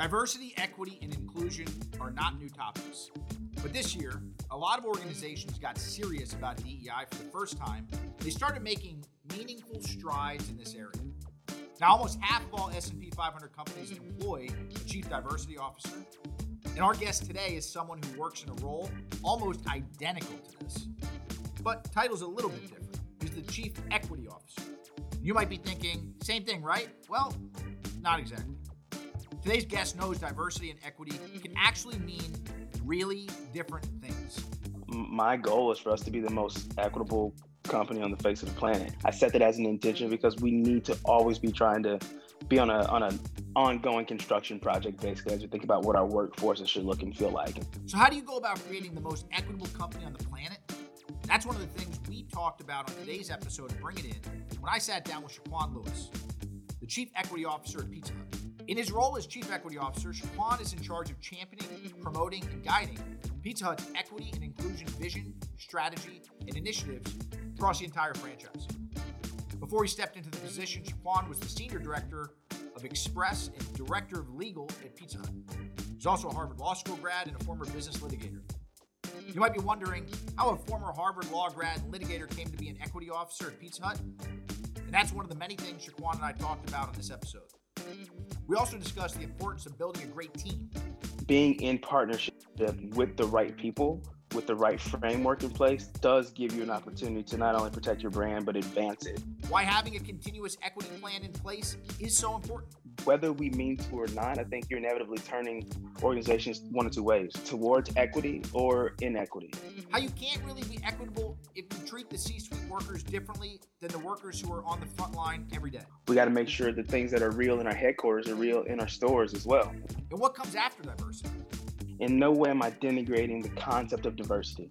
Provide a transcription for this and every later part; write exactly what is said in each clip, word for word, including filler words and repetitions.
Diversity, equity, and inclusion are not new topics. But this year, a lot of organizations got serious about D E I for the first time. They started making meaningful strides in this area. Now, almost half of all S and P five hundred companies employ a chief diversity officer. And our guest today is someone who works in a role almost identical to this. But title's a little bit different. He's the chief equity officer. You might be thinking, same thing, right? Well, not exactly. Today's guest knows diversity and equity can actually mean really different things. My goal is for us to be the most equitable company on the face of the planet. I set that as an intention because we need to always be trying to be on a on an ongoing construction project, basically, as we think about what our workforces should look and feel like. So how do you go about creating the most equitable company on the planet? That's one of the things we talked about on today's episode of Bring It In when I sat down with Shaquan Lewis, the Chief Equity Officer at Pizza Hut. In his role as Chief Equity Officer, Shaquan is in charge of championing, promoting, and guiding Pizza Hut's equity and inclusion vision, strategy, and initiatives across the entire franchise. Before he stepped into the position, Shaquan was the Senior Director of Express and Director of Legal at Pizza Hut. He's also a Harvard Law School grad and a former business litigator. You might be wondering how a former Harvard Law grad and litigator came to be an equity officer at Pizza Hut. And that's one of the many things Shaquan and I talked about on this episode. We also discussed the importance of building a great team. Being in partnership with the right people, with the right framework in place, does give you an opportunity to not only protect your brand, but advance it. Why having a continuous equity plan in place is so important. Whether we mean to or not, I think you're inevitably turning organizations one of two ways, towards equity or inequity. How you can't really be equitable if you treat the C-suite workers differently than the workers who are on the front line every day. We got to make sure that things that are real in our headquarters are real in our stores as well. And what comes after diversity? In no way am I denigrating the concept of diversity,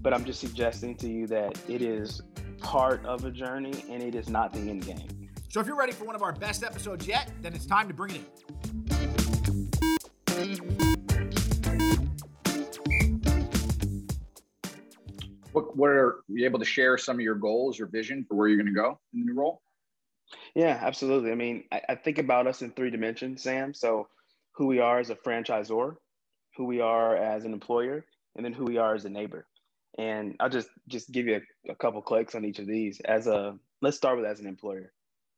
but I'm just suggesting to you that it is part of a journey and it is not the end game. So if you're ready for one of our best episodes yet, then it's time to bring it in. What, what are you able to share some of your goals or vision for where you're going to go in the new role? Yeah, absolutely. I mean, I, I think about us in three dimensions, Sam. So who we are as a franchisor, who we are as an employer, and then who we are as a neighbor. And I'll just, just give you a, a couple clicks on each of these. As a, let's start with as an employer.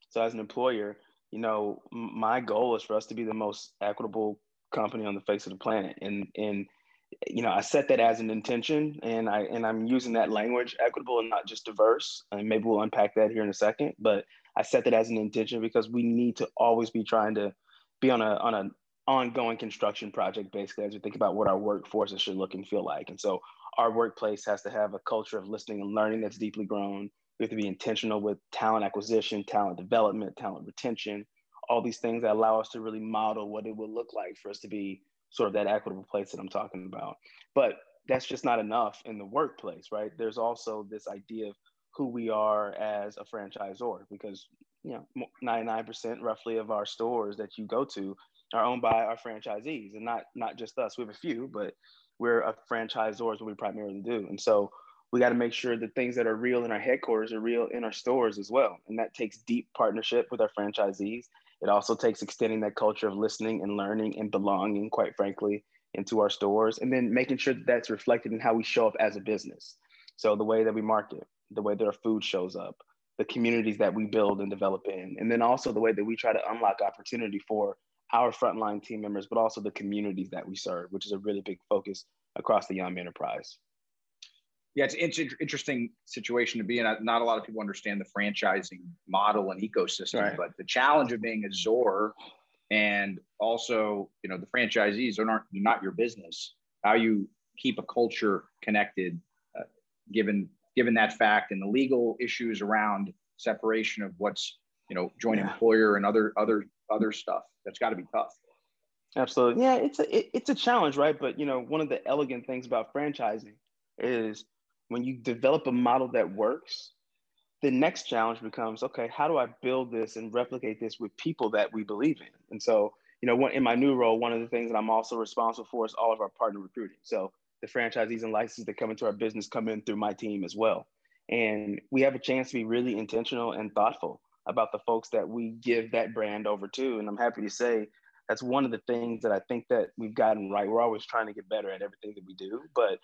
So as an employer, you know, my goal is for us to be the most equitable company on the face of the planet. And, and, you know, I set that as an intention, and I, and I'm using that language, equitable and not just diverse. And maybe we'll unpack that here in a second, but I set that as an intention because we need to always be trying to be on a, on a, ongoing construction project, basically, as we think about what our workforces should look and feel like. And so our workplace has to have a culture of listening and learning that's deeply grown. We have to be intentional with talent acquisition, talent development, talent retention, all these things that allow us to really model what it will look like for us to be sort of that equitable place that I'm talking about. But that's just not enough in the workplace, right? There's also this idea of who we are as a franchisor, because, you know, ninety-nine percent roughly of our stores that you go to are owned by our franchisees, and not not just us. We have a few, but we're a franchisor is what we primarily do. And so we got to make sure that things that are real in our headquarters are real in our stores as well. And that takes deep partnership with our franchisees. It also takes extending that culture of listening and learning and belonging, quite frankly, into our stores, and then making sure that that's reflected in how we show up as a business. So the way that we market, the way that our food shows up, the communities that we build and develop in, and then also the way that we try to unlock opportunity for our frontline team members, but also the communities that we serve, which is a really big focus across the Yum enterprise. Yeah, it's an inter- interesting situation to be in. Not a lot of people understand the franchising model and ecosystem, right? But the challenge of being a Z O R, and also, you know, the franchisees are not, not your business. How you keep a culture connected, uh, given given that fact, and the legal issues around separation of what's, you know, joint yeah. employer and other other. other stuff. That's got to be tough. Absolutely. Yeah, it's a, it, it's a challenge, right? But, you know, one of the elegant things about franchising is when you develop a model that works, the next challenge becomes, okay, how do I build this and replicate this with people that we believe in? And so, you know, in my new role, one of the things that I'm also responsible for is all of our partner recruiting. So the franchisees and licensees that come into our business come in through my team as well. And we have a chance to be really intentional and thoughtful about the folks that we give that brand over to. And I'm happy to say that's one of the things that I think that we've gotten right. We're always trying to get better at everything that we do, but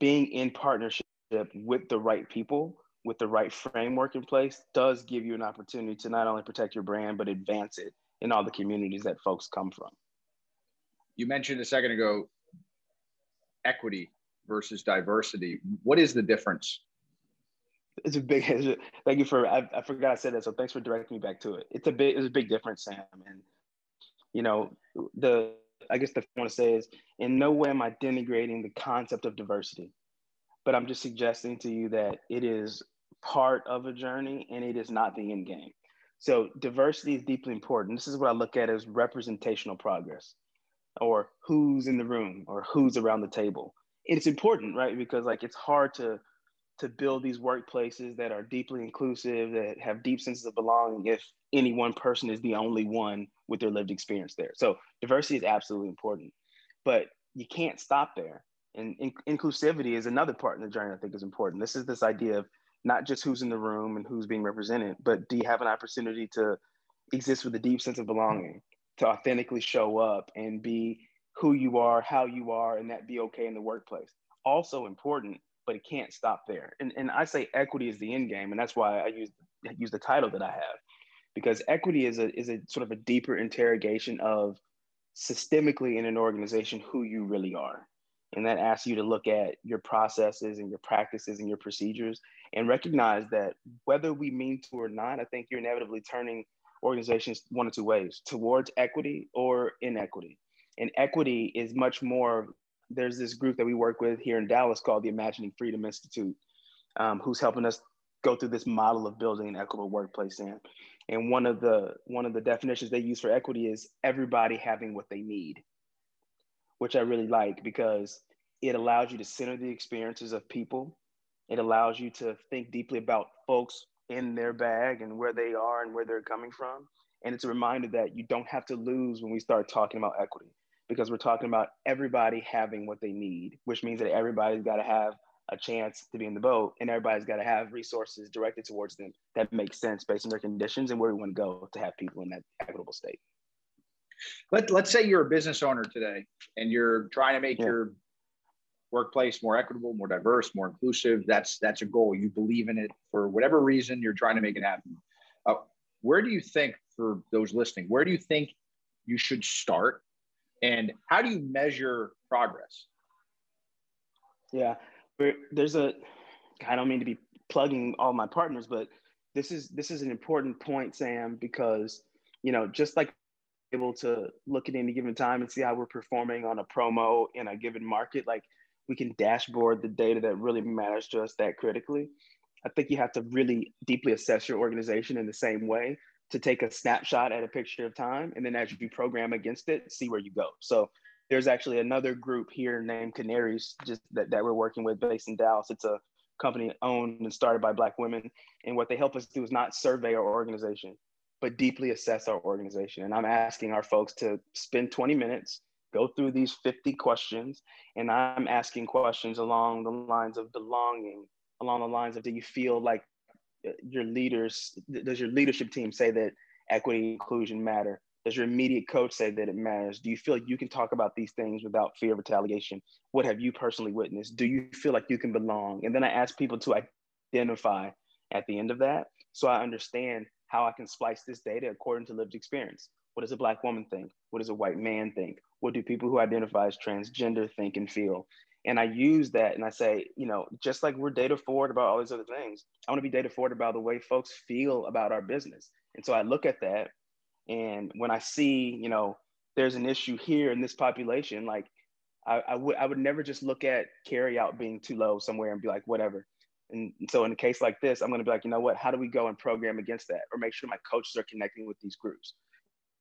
being in partnership with the right people, with the right framework in place, does give you an opportunity to not only protect your brand, but advance it in all the communities that folks come from. You mentioned a second ago, equity versus diversity. What is the difference? It's a big, it's a, thank you for, I, I forgot I said that, so thanks for directing me back to it. It's a big, it's a big difference, Sam. And, you know, the, I guess the thing I want to say is, in no way am I denigrating the concept of diversity, but I'm just suggesting to you that it is part of a journey and it is not the end game. So diversity is deeply important. This is what I look at as representational progress, or who's in the room or who's around the table. It's important, right? Because like, it's hard to, to build these workplaces that are deeply inclusive, that have deep senses of belonging, if any one person is the only one with their lived experience there. So diversity is absolutely important, but you can't stop there. And in inclusivity is another part in the journey I think is important. This is this idea of not just who's in the room and who's being represented, but do you have an opportunity to exist with a deep sense of belonging, to authentically show up and be who you are, how you are, and that be okay in the workplace. Also important, but it can't stop there. And, and I say equity is the end game, and that's why I use, use the title that I have, because equity is a, is a sort of a deeper interrogation of systemically in an organization who you really are. And that asks you to look at your processes and your practices and your procedures and recognize that whether we mean to or not, I think you're inevitably turning organizations one or two ways, towards equity or inequity. And equity is much more, there's this group that we work with here in Dallas called the Imagining Freedom Institute, um, who's helping us go through this model of building an equitable workplace in. And one of the, one of the definitions they use for equity is everybody having what they need, which I really like because it allows you to center the experiences of people. It allows you to think deeply about folks in their bag and where they are and where they're coming from. And it's a reminder that you don't have to lose when we start talking about equity, because we're talking about everybody having what they need, which means that everybody's got to have a chance to be in the boat and everybody's got to have resources directed towards them that make sense based on their conditions and where we want to go to have people in that equitable state. Let, let's say you're a business owner today and you're trying to make yeah. your workplace more equitable, more diverse, more inclusive. That's, that's a goal. You believe in it for whatever reason, you're trying to make it happen. Uh, where do you think, for those listening, where do you think you should start? And how do you measure progress? Yeah, there's a, I don't mean to be plugging all my partners, but this is, this is an important point, Sam, because, you know, just like able to look at any given time and see how we're performing on a promo in a given market, like we can dashboard the data that really matters to us that critically. I think you have to really deeply assess your organization in the same way, to take a snapshot at a picture of time, and then as you program against it, see where you go. So there's actually another group here named Canaries, just that, that we're working with based in Dallas. It's a company owned and started by Black women. And what they help us do is not survey our organization, but deeply assess our organization. And I'm asking our folks to spend twenty minutes, go through these fifty questions. And I'm asking questions along the lines of belonging, along the lines of, do you feel like your leaders, does your leadership team say that equity and inclusion matter? Does your immediate coach say that it matters? Do you feel like you can talk about these things without fear of retaliation? What have you personally witnessed? Do you feel like you can belong? And then I ask people to identify at the end of that, so I understand how I can splice this data according to lived experience. What does a Black woman think? What does a white man think? What do people who identify as transgender think and feel? And I use that and I say, you know, just like we're data forward about all these other things, I want to be data forward about the way folks feel about our business. And so I look at that, and when I see, you know, there's an issue here in this population, like I, I would I would never just look at carry out being too low somewhere and be like, whatever. And so in a case like this, I'm going to be like, you know what, how do we go and program against that, or make sure my coaches are connecting with these groups?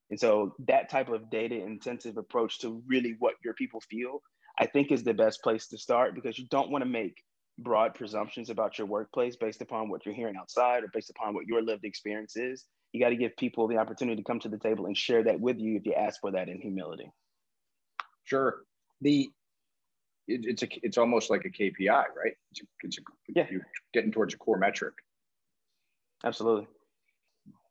And so that type of data intensive approach to really what your people feel, I think, is the best place to start, because you don't want to make broad presumptions about your workplace based upon what you're hearing outside or based upon what your lived experience is. You got to give people the opportunity to come to the table and share that with you if you ask for that in humility. Sure. The It, it's a, it's almost like a K P I, right? It's a, it's a, yeah. You're getting towards a core metric. Absolutely.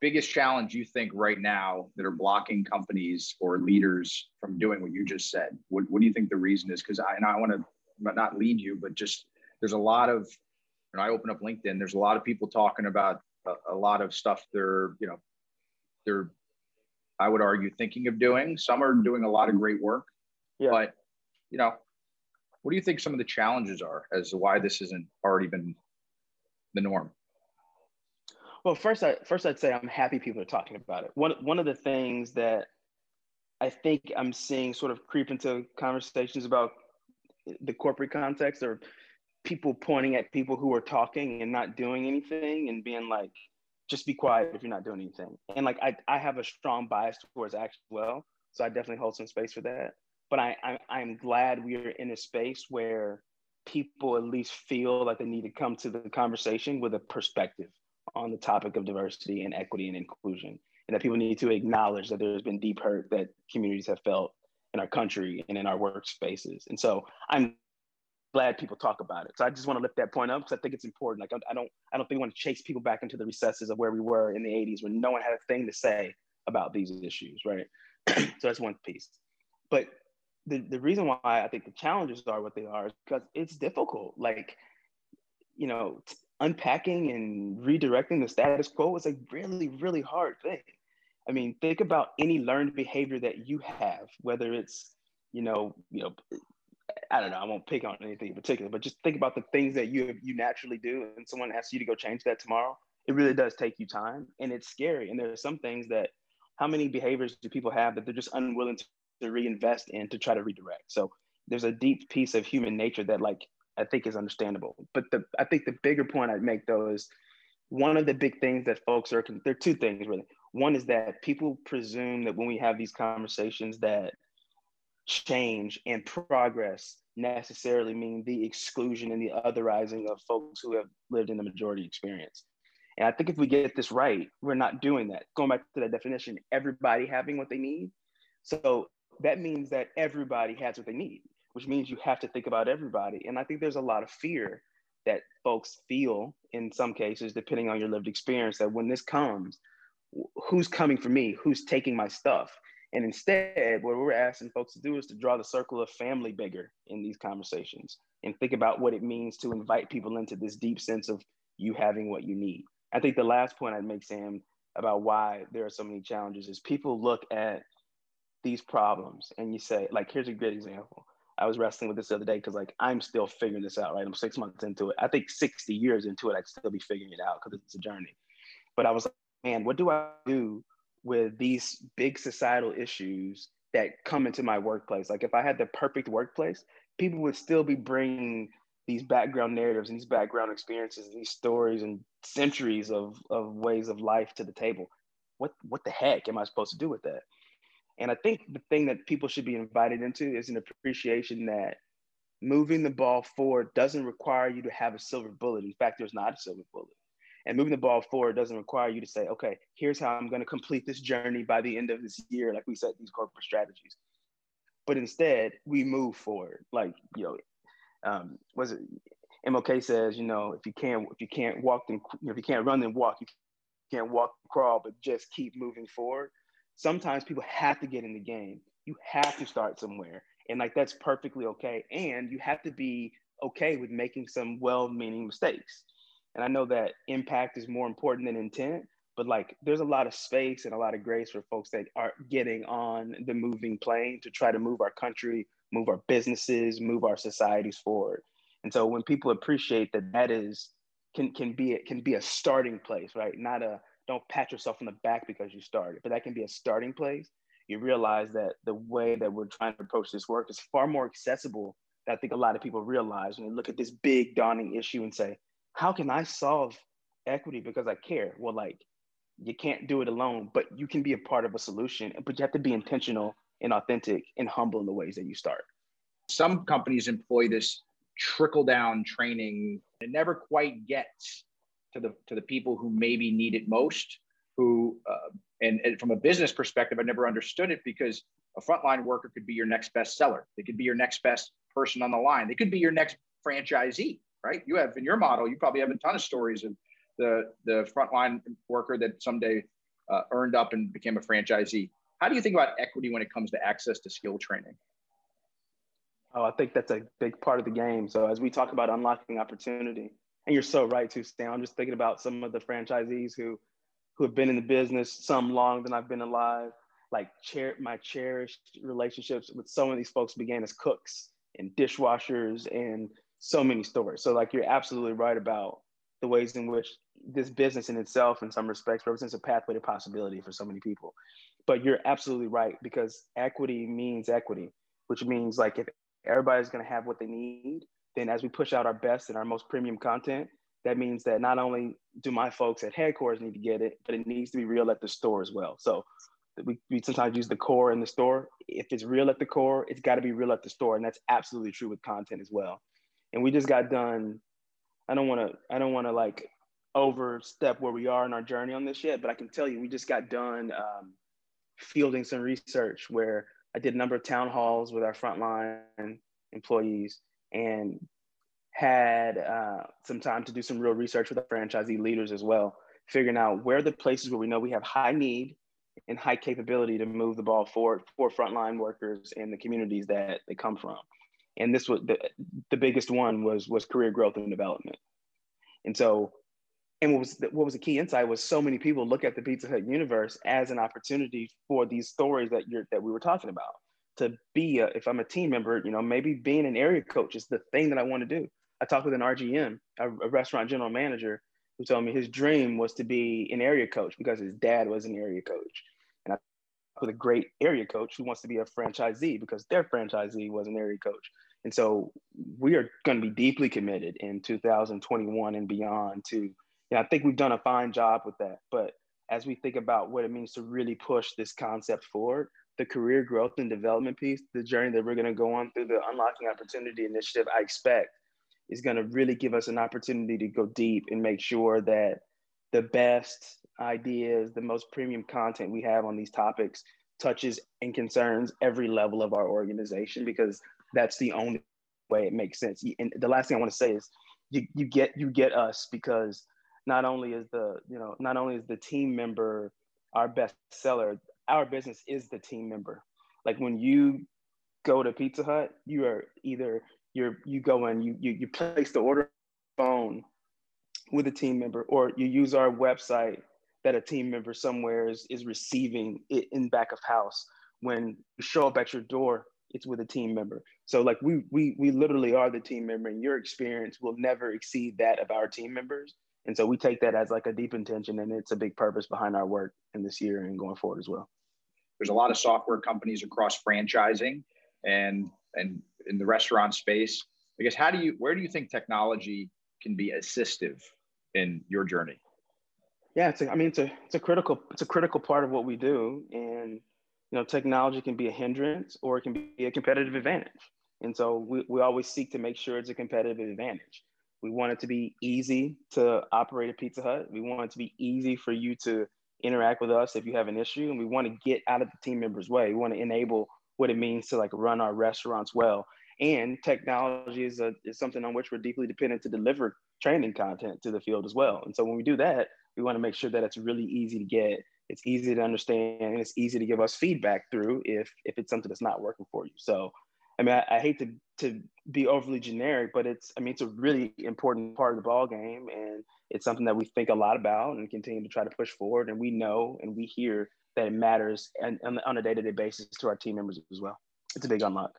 biggest challenge you think right now that are blocking companies or leaders from doing what you just said? What, what do you think the reason is? Because I, and I want to not lead you, but just there's a lot of, when I open up LinkedIn, there's a lot of people talking about a, a lot of stuff they're, you know, they're, I would argue, thinking of doing. Some are doing a lot of great work, yeah. But, you know, what do you think some of the challenges are as to why this isn't already been the norm? Well, first, I, first I'd say I'm happy people are talking about it. One, one of the things that I think I'm seeing sort of creep into conversations about the corporate context are people pointing at people who are talking and not doing anything and being like, just be quiet if you're not doing anything. And like, I, I have a strong bias towards action as well. So I definitely hold some space for that. But I, I, I'm glad we are in a space where people at least feel like they need to come to the conversation with a perspective on the topic of diversity and equity and inclusion, and that people need to acknowledge that there's been deep hurt that communities have felt in our country and in our workspaces. And so I'm glad people talk about it. So I just want to lift that point up because I think it's important. Like I don't, I don't think we want to chase people back into the recesses of where we were in the eighties when no one had a thing to say about these issues, right? So that's one piece. But the, the reason why I think the challenges are what they are is because it's difficult. Like, you know, unpacking and redirecting the status quo is a really, really hard thing. I mean, think about any learned behavior that you have, whether it's, you know, you know, I don't know, I won't pick on anything in particular, but just think about the things that you you naturally do and someone asks you to go change that tomorrow. It really does take you time and it's scary. And there are some things that, how many behaviors do people have that they're just unwilling to, to reinvest in to try to redirect? So there's a deep piece of human nature that like, I think is understandable. But the I think the bigger point I'd make though is one of the big things that folks are, there are two things really. One is that people presume that when we have these conversations that change and progress necessarily mean the exclusion and the otherizing of folks who have lived in the majority experience. And I think if we get this right, we're not doing that. Going back to that definition, everybody having what they need. So that means that everybody has what they need, which means you have to think about everybody. And I think there's a lot of fear that folks feel in some cases, depending on your lived experience, that when this comes, who's coming for me? Who's taking my stuff? And instead, what we're asking folks to do is to draw the circle of family bigger in these conversations and think about what it means to invite people into this deep sense of you having what you need. I think the last point I'd make, Sam, about why there are so many challenges is people look at these problems and you say, like, here's a great example. I was wrestling with this the other day because like, I'm still figuring this out, right? I'm six months into it. I think sixty years into it, I'd still be figuring it out because it's a journey. But I was like, man, what do I do with these big societal issues that come into my workplace? Like if I had the perfect workplace, people would still be bringing these background narratives and these background experiences, and these stories and centuries of, of ways of life to the table. What, what the heck am I supposed to do with that? And I think the thing that people should be invited into is an appreciation that moving the ball forward doesn't require you to have a silver bullet. In fact, there's not a silver bullet. And moving the ball forward doesn't require you to say, okay, here's how I'm going to complete this journey by the end of this year, like we set these corporate strategies. But instead, we move forward. Like, you know, um, was it M L K says, you know, if you can't if you can't walk then if you can't run then walk, you can't walk and crawl, but just keep moving forward. Sometimes people have to get in the game. You have to start somewhere. And like, that's perfectly okay. And you have to be okay with making some well-meaning mistakes. And I know that impact is more important than intent, but like, there's a lot of space and a lot of grace for folks that are getting on the moving plane to try to move our country, move our businesses, move our societies forward. And so when people appreciate that that is, can, can be, it can be a starting place, right? Not a, don't pat yourself on the back because you started, but that can be a starting place. You realize that the way that we're trying to approach this work is far more accessible than I think a lot of people realize when they look at this big dawning issue and say, how can I solve equity because I care? Well, like, you can't do it alone, but you can be a part of a solution, but you have to be intentional and authentic and humble in the ways that you start. Some companies employ this trickle down training. It never quite gets to the to the people who maybe need it most, who, uh, and, and from a business perspective, I never understood it because a frontline worker could be your next best seller. They could be your next best person on the line. They could be your next franchisee, right? You have in your model, you probably have a ton of stories of the, the frontline worker that someday uh, earned up and became a franchisee. How do you think about equity when it comes to access to skill training? Oh, I think that's a big part of the game. So as we talk about unlocking opportunity, and you're so right too, Stan, I'm just thinking about some of the franchisees who, who have been in the business, some longer than I've been alive, like cher- my cherished relationships with so many of these folks began as cooks and dishwashers and so many stories. So like, you're absolutely right about the ways in which this business in itself, in some respects, represents a pathway to possibility for so many people. But you're absolutely right, because equity means equity, which means like if everybody's going to have what they need, then as we push out our best and our most premium content, that means that not only do my folks at headquarters need to get it, but it needs to be real at the store as well. So we, we sometimes use the core in the store. If it's real at the core, it's got to be real at the store. And that's absolutely true with content as well. And we just got done. I don't want to, I don't want to like overstep where we are in our journey on this yet, but I can tell you, we just got done um, fielding some research where I did a number of town halls with our frontline employees and had uh, some time to do some real research with the franchisee leaders as well, figuring out where the places where we know we have high need and high capability to move the ball forward for frontline workers and the communities that they come from. And this was the, the biggest one was, was career growth and development. And so, and what was, the, what was a key insight was so many people look at the Pizza Hut universe as an opportunity for these stories that you're, that we were talking about to be a, if I'm a team member, you know, maybe being an area coach is the thing that I want to do. I talked with an R G M, a, a restaurant general manager, who told me his dream was to be an area coach because his dad was an area coach. And I talked with a great area coach who wants to be a franchisee because their franchisee was an area coach. And so we are going to be deeply committed in two thousand twenty-one and beyond to, and I think we've done a fine job with that. But as we think about what it means to really push this concept forward, the career growth and development piece, the journey that we're going to go on through the Unlocking Opportunity Initiative, I expect is going to really give us an opportunity to go deep and make sure that the best ideas, the most premium content we have on these topics touches and concerns every level of our organization, because that's the only way it makes sense. And the last thing I want to say is you, you get you get us because not only is the, you know, not only is the team member our best seller, our business is the team member. Like when you go to Pizza Hut, you are either you're you go in, you you you place the order phone with a team member, or you use our website that a team member somewhere is, is receiving it in back of house. When you show up at your door, it's with a team member. So like we we we literally are the team member, and your experience will never exceed that of our team members. And so we take that as like a deep intention, and it's a big purpose behind our work in this year and going forward as well. There's a lot of software companies across franchising and and in the restaurant space. I guess how do you where do you think technology can be assistive in your journey? Yeah, it's a, I mean it's a it's a critical it's a critical part of what we do, and you know technology can be a hindrance or it can be a competitive advantage. And so we we always seek to make sure it's a competitive advantage. We want it to be easy to operate a Pizza Hut. We want it to be easy for you to interact with us if you have an issue. And we want to get out of the team member's way. We want to enable what it means to like run our restaurants well. And technology is, a, is something on which we're deeply dependent to deliver training content to the field as well. And so when we do that, we want to make sure that it's really easy to get, it's easy to understand, and it's easy to give us feedback through if, if it's something that's not working for you. So I mean, I, I hate to, to be overly generic, but it's, I mean, it's a really important part of the ballgame, and it's something that we think a lot about and continue to try to push forward. And we know, and we hear that it matters and, and on a day-to-day basis to our team members as well. It's a big unlock.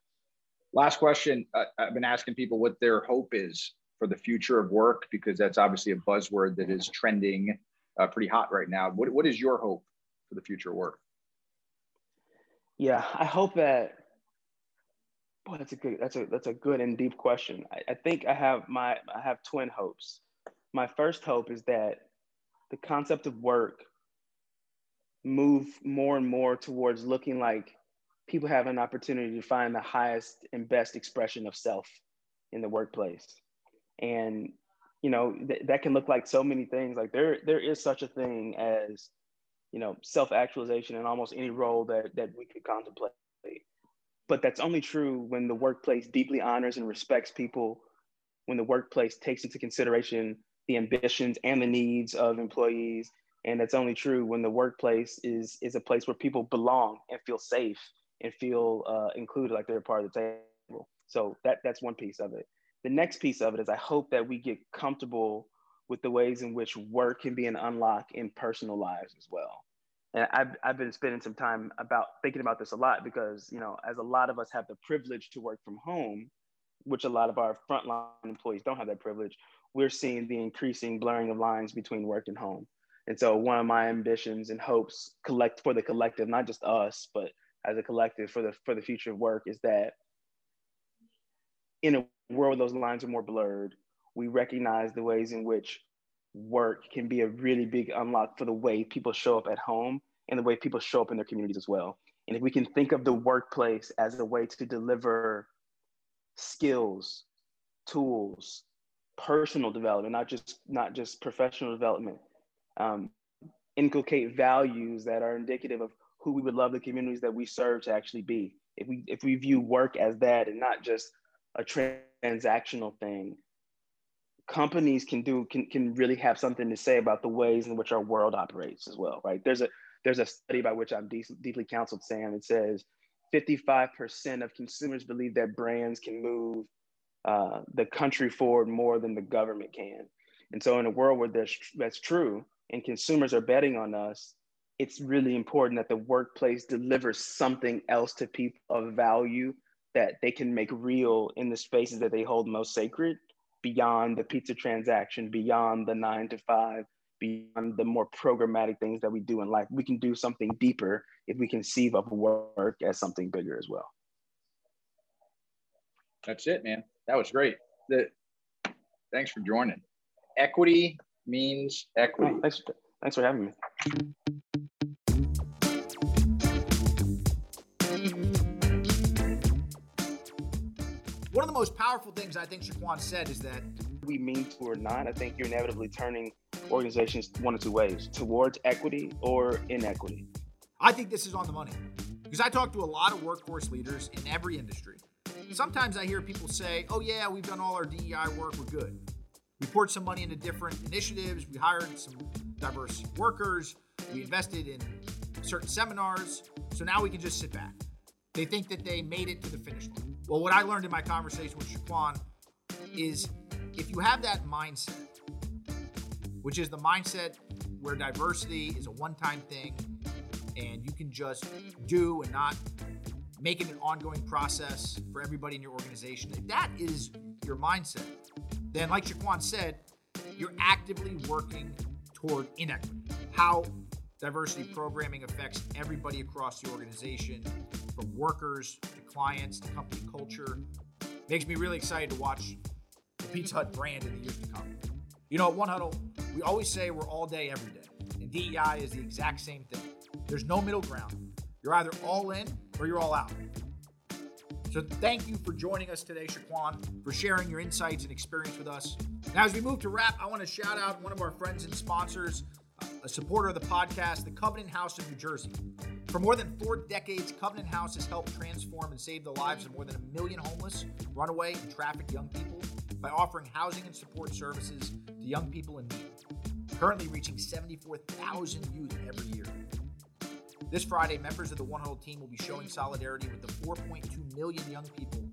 Last question. Uh, I've been asking people what their hope is for the future of work, because that's obviously a buzzword that is trending uh, pretty hot right now. What, what is your hope for the future of work? Yeah, I hope that, Boy, that's a good, that's a, that's a good and deep question. I, I think I have my, I have twin hopes. My first hope is that the concept of work move more and more towards looking like people have an opportunity to find the highest and best expression of self in the workplace. And, you know, th- that can look like so many things. Like there, there is such a thing as, you know, self-actualization in almost any role that, that we could contemplate. But that's only true when the workplace deeply honors and respects people, when the workplace takes into consideration the ambitions and the needs of employees, And that's only true when the workplace is is a place where people belong and feel safe and feel uh, included, like they're a part of the table. So that that's one piece of it. The next piece of it is I hope that we get comfortable with the ways in which work can be an unlock in personal lives as well. And I've, I've been spending some time about thinking about this a lot because, you know, as a lot of us have the privilege to work from home, which a lot of our frontline employees don't have that privilege, we're seeing the increasing blurring of lines between work and home. And so one of my ambitions and hopes collect for the collective, not just us, but as a collective for the, for the future of work, is that in a world where those lines are more blurred, we recognize the ways in which work can be a really big unlock for the way people show up at home and the way people show up in their communities as well. And if we can think of the workplace as a way to deliver skills, tools, personal development, not just, not just professional development, um, inculcate values that are indicative of who we would love the communities that we serve to actually be. If we, if we view work as that and not just a transactional thing, companies can do can can really have something to say about the ways in which our world operates as well, right? There's a there's a study by which I'm de deeply counseled, Sam. It says fifty-five percent of consumers believe that brands can move uh, the country forward more than the government can. And so in a world where that's, that's true and consumers are betting on us, it's really important that the workplace delivers something else to people of value that they can make real in the spaces that they hold most sacred, beyond the pizza transaction, beyond the nine to five, beyond the more programmatic things that we do in life. We can do something deeper if we conceive of work as something bigger as well. That's it, man. That was great. The, thanks for joining. Equity means equity. Oh, thanks, thanks for having me. One of the most powerful things I think Shaquan said is that we mean to or not, I think you're inevitably turning organizations one of two ways, towards equity or inequity. I think this is on the money because I talk to a lot of workforce leaders in every industry. Sometimes I hear people say, oh yeah, we've done all our D E I work, we're good. We poured some money into different initiatives, we hired some diverse workers, we invested in certain seminars, so now we can just sit back. They think that they made it to the finish line. Well, what I learned in my conversation with Shaquan is if you have that mindset, which is the mindset where diversity is a one-time thing and you can just do and not make it an ongoing process for everybody in your organization, if that is your mindset, then like Shaquan said, you're actively working toward inequity. How diversity programming affects everybody across the organization, from workers to clients to company culture. Makes me really excited to watch the Pizza Hut brand in the years to come. You know, at One Huddle, we always say we're all day, every day. And D E I is the exact same thing. There's no middle ground. You're either all in or you're all out. So thank you for joining us today, Shaquan, for sharing your insights and experience with us. Now, as we move to wrap, I want to shout out one of our friends and sponsors, a supporter of the podcast, the Covenant House of New Jersey. For more than four decades, Covenant House has helped transform and save the lives of more than a million homeless, runaway, and trafficked young people by offering housing and support services to young people in need, currently reaching seventy-four thousand youth every year. This Friday, members of the One Huddle team will be showing solidarity with the four point two million young people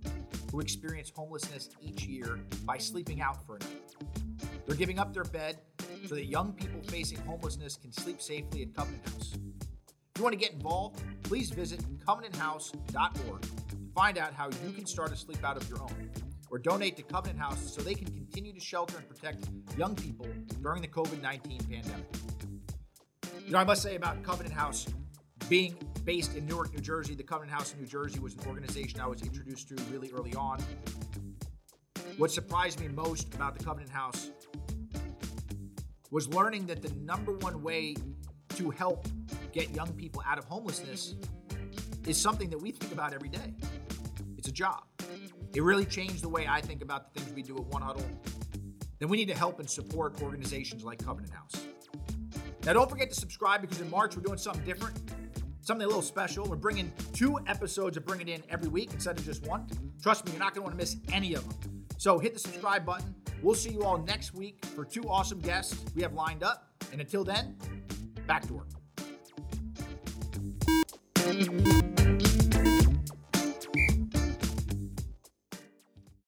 who experience homelessness each year by sleeping out for a night. They're giving up their bed so that young people facing homelessness can sleep safely at Covenant House. If you want to get involved, please visit covenant house dot org to find out how you can start a sleep out of your own or donate to Covenant House so they can continue to shelter and protect young people during the COVID nineteen pandemic. You know, I must say about Covenant House, being based in Newark, New Jersey, the Covenant House in New Jersey was an organization I was introduced to really early on. What surprised me most about the Covenant House was learning that the number one way to help get young people out of homelessness is something that we think about every day. It's a job. It really changed the way I think about the things we do at One Huddle. Then we need to help and support organizations like Covenant House. Now, don't forget to subscribe because in March, we're doing something different, something a little special. We're bringing two episodes of Bring It In every week instead of just one. Trust me, you're not going to want to miss any of them. So hit the subscribe button. We'll see you all next week for two awesome guests we have lined up. And until then, Back to work.